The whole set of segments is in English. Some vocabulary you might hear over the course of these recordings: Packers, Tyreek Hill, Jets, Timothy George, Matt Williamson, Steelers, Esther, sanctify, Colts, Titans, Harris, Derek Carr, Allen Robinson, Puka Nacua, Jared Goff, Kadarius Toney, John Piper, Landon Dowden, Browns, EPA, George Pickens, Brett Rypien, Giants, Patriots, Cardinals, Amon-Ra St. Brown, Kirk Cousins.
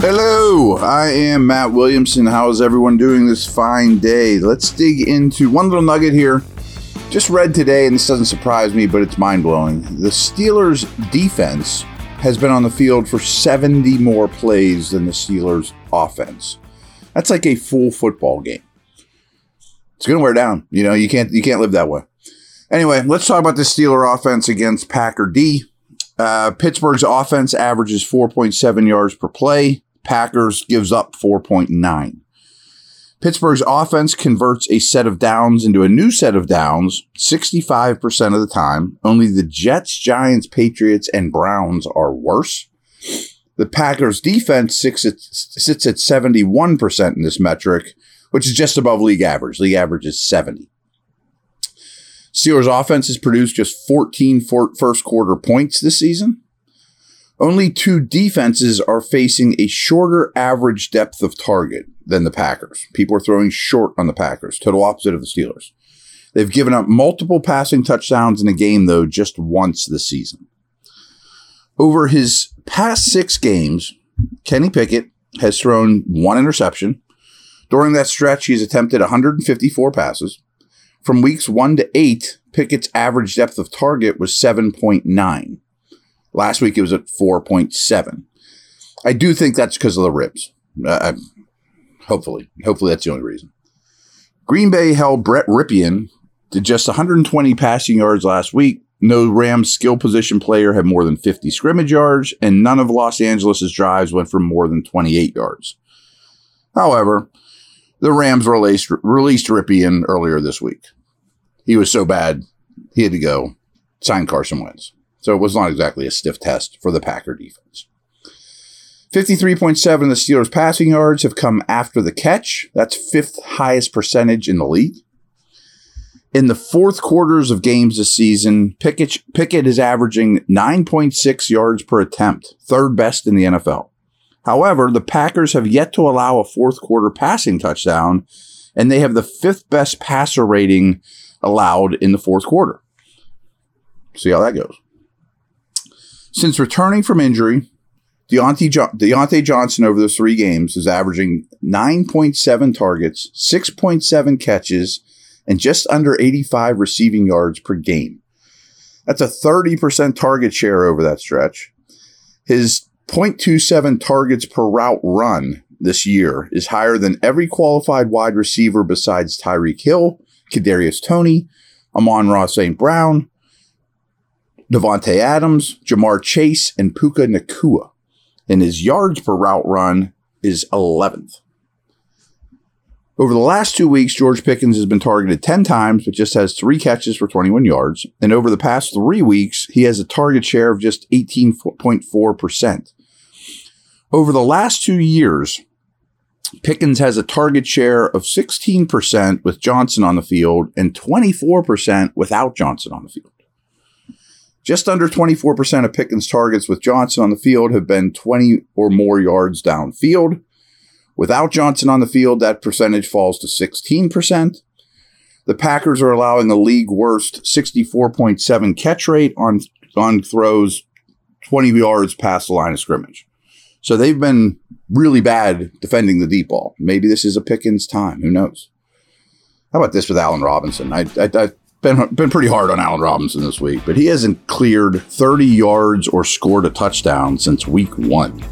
Hello, I am Matt Williamson. How is everyone doing this fine day? Let's dig into one little nugget here. Just read today, and this doesn't surprise me, but it's mind-blowing. The Steelers' defense has been on the field for 70 more plays than the Steelers' offense. That's like a full football game. It's going to wear down. You know, you can't live that way. Anyway, let's talk about the Steelers' offense against Packer D. Pittsburgh's offense averages 4.7 yards per play. Packers gives up 4.9. Pittsburgh's offense converts a set of downs into a new set of downs 65% of the time. Only the Jets, Giants, Patriots, and Browns are worse. The Packers' defense sits at 71% in this metric, which is just above league average. League average is 70. Steelers' offense has produced just 14 first-quarter points this season. Only two defenses are facing a shorter average depth of target than the Packers. People are throwing short on the Packers, total opposite of the Steelers. They've given up multiple passing touchdowns in a game, though, just once this season. Over his past six games, Kenny Pickett has thrown one interception. During that stretch, he's attempted 154 passes. From weeks 1 to 8, Pickett's average depth of target was 7.9. Last week, it was at 4.7. I do think that's because of the ribs. Hopefully that's the only reason. Green Bay held Brett Rypien to just 120 passing yards last week. No Rams skill position player had more than 50 scrimmage yards, and none of Los Angeles' drives went for more than 28 yards. However, the Rams released Rypien earlier this week. He was so bad, he had to go sign Carson Wentz. So it was not exactly a stiff test for the Packer defense. 53.7 of the Steelers' passing yards have come after the catch. That's fifth highest percentage in the league. In the fourth quarters of games this season, Pickett is averaging 9.6 yards per attempt, third best in the NFL. However, the Packers have yet to allow a fourth-quarter passing touchdown, and they have the fifth-best passer rating allowed in the fourth quarter. See how that goes. Since returning from injury, Deontay Johnson over those three games is averaging 9.7 targets, 6.7 catches, and just under 85 receiving yards per game. That's a 30% target share over that stretch. His 0.27 targets per route run this year is higher than every qualified wide receiver besides Tyreek Hill, Kadarius Toney, Amon-Ra St. Brown, Davante Adams, Jamar Chase, and Puka Nacua. And his yards per route run is 11th. Over the last 2 weeks, George Pickens has been targeted 10 times, but just has 3 catches for 21 yards. And over the past 3 weeks, he has a target share of just 18.4%. Over the last 2 years, Pickens has a target share of 16% with Johnson on the field and 24% without Johnson on the field. Just under 24% of Pickens' targets with Johnson on the field have been 20 or more yards downfield. Without Johnson on the field, that percentage falls to 16%. The Packers are allowing a league-worst 64.7 catch rate on throws 20 yards past the line of scrimmage. So they've been really bad defending the deep ball. Maybe this is a Pickens time. Who knows? How about this with Allen Robinson? I've been pretty hard on Allen Robinson this week, but he hasn't cleared 30 yards or scored a touchdown since week 1.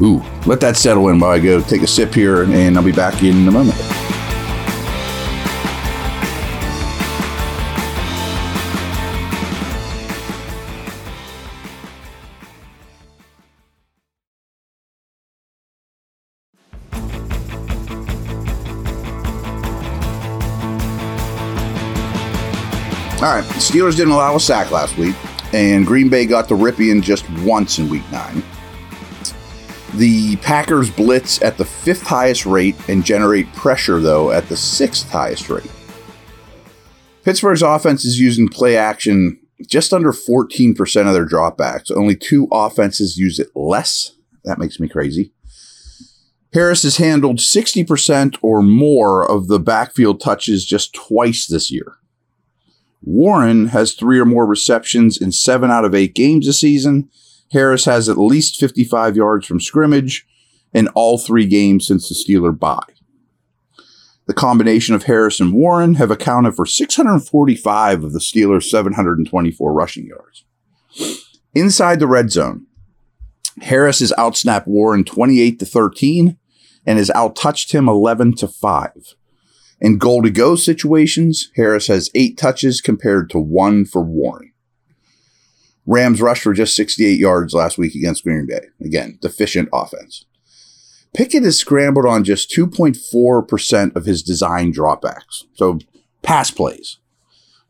Ooh, let that settle in while I go take a sip here, and I'll be back in a moment. All right, Steelers didn't allow a sack last week, and Green Bay got the Rypien just once in Week 9. The Packers blitz at the 5th highest rate and generate pressure, though, at the 6th highest rate. Pittsburgh's offense is using play action just under 14% of their dropbacks. Only 2 offenses use it less. That makes me crazy. Harris has handled 60% or more of the backfield touches just twice this year. Warren has 3 or more receptions in 7 out of 8 games this season. Harris has at least 55 yards from scrimmage in all 3 games since the Steelers bye. The combination of Harris and Warren have accounted for 645 of the Steelers' 724 rushing yards. Inside the red zone, Harris has outsnapped Warren 28-13 and has outtouched him 11-5. In goal-to-go situations, Harris has 8 touches compared to 1 for Warren. Rams rushed for just 68 yards last week against Green Bay. Again, deficient offense. Pickett has scrambled on just 2.4% of his design dropbacks, so pass plays.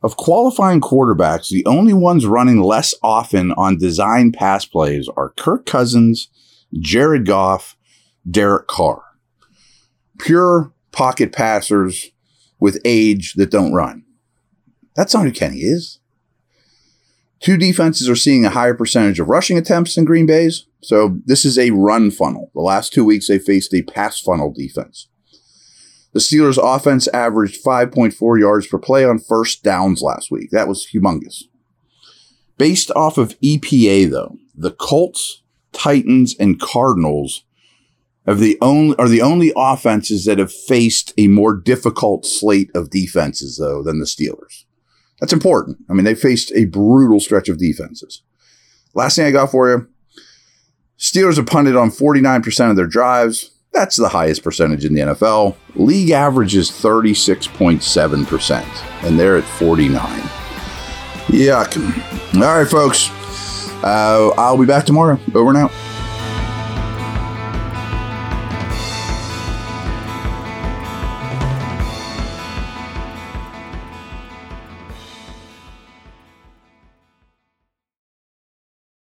Of qualifying quarterbacks, the only ones running less often on design pass plays are Kirk Cousins, Jared Goff, Derek Carr. Pure pocket passers with age that don't run. That's not who Kenny is. 2 defenses are seeing a higher percentage of rushing attempts than Green Bay's, so this is a run funnel. The last 2 weeks, they faced a pass funnel defense. The Steelers' offense averaged 5.4 yards per play on first downs last week. That was humongous. Based off of EPA, though, the Colts, Titans, and Cardinals are the only offenses that have faced a more difficult slate of defenses, though, than the Steelers. That's important. I mean, they faced a brutal stretch of defenses. Last thing I got for you, Steelers have punted on 49% of their drives. That's the highest percentage in the NFL. League average is 36.7%, and they're at 49. Yuck. All right, folks. I'll be back tomorrow. Over and out.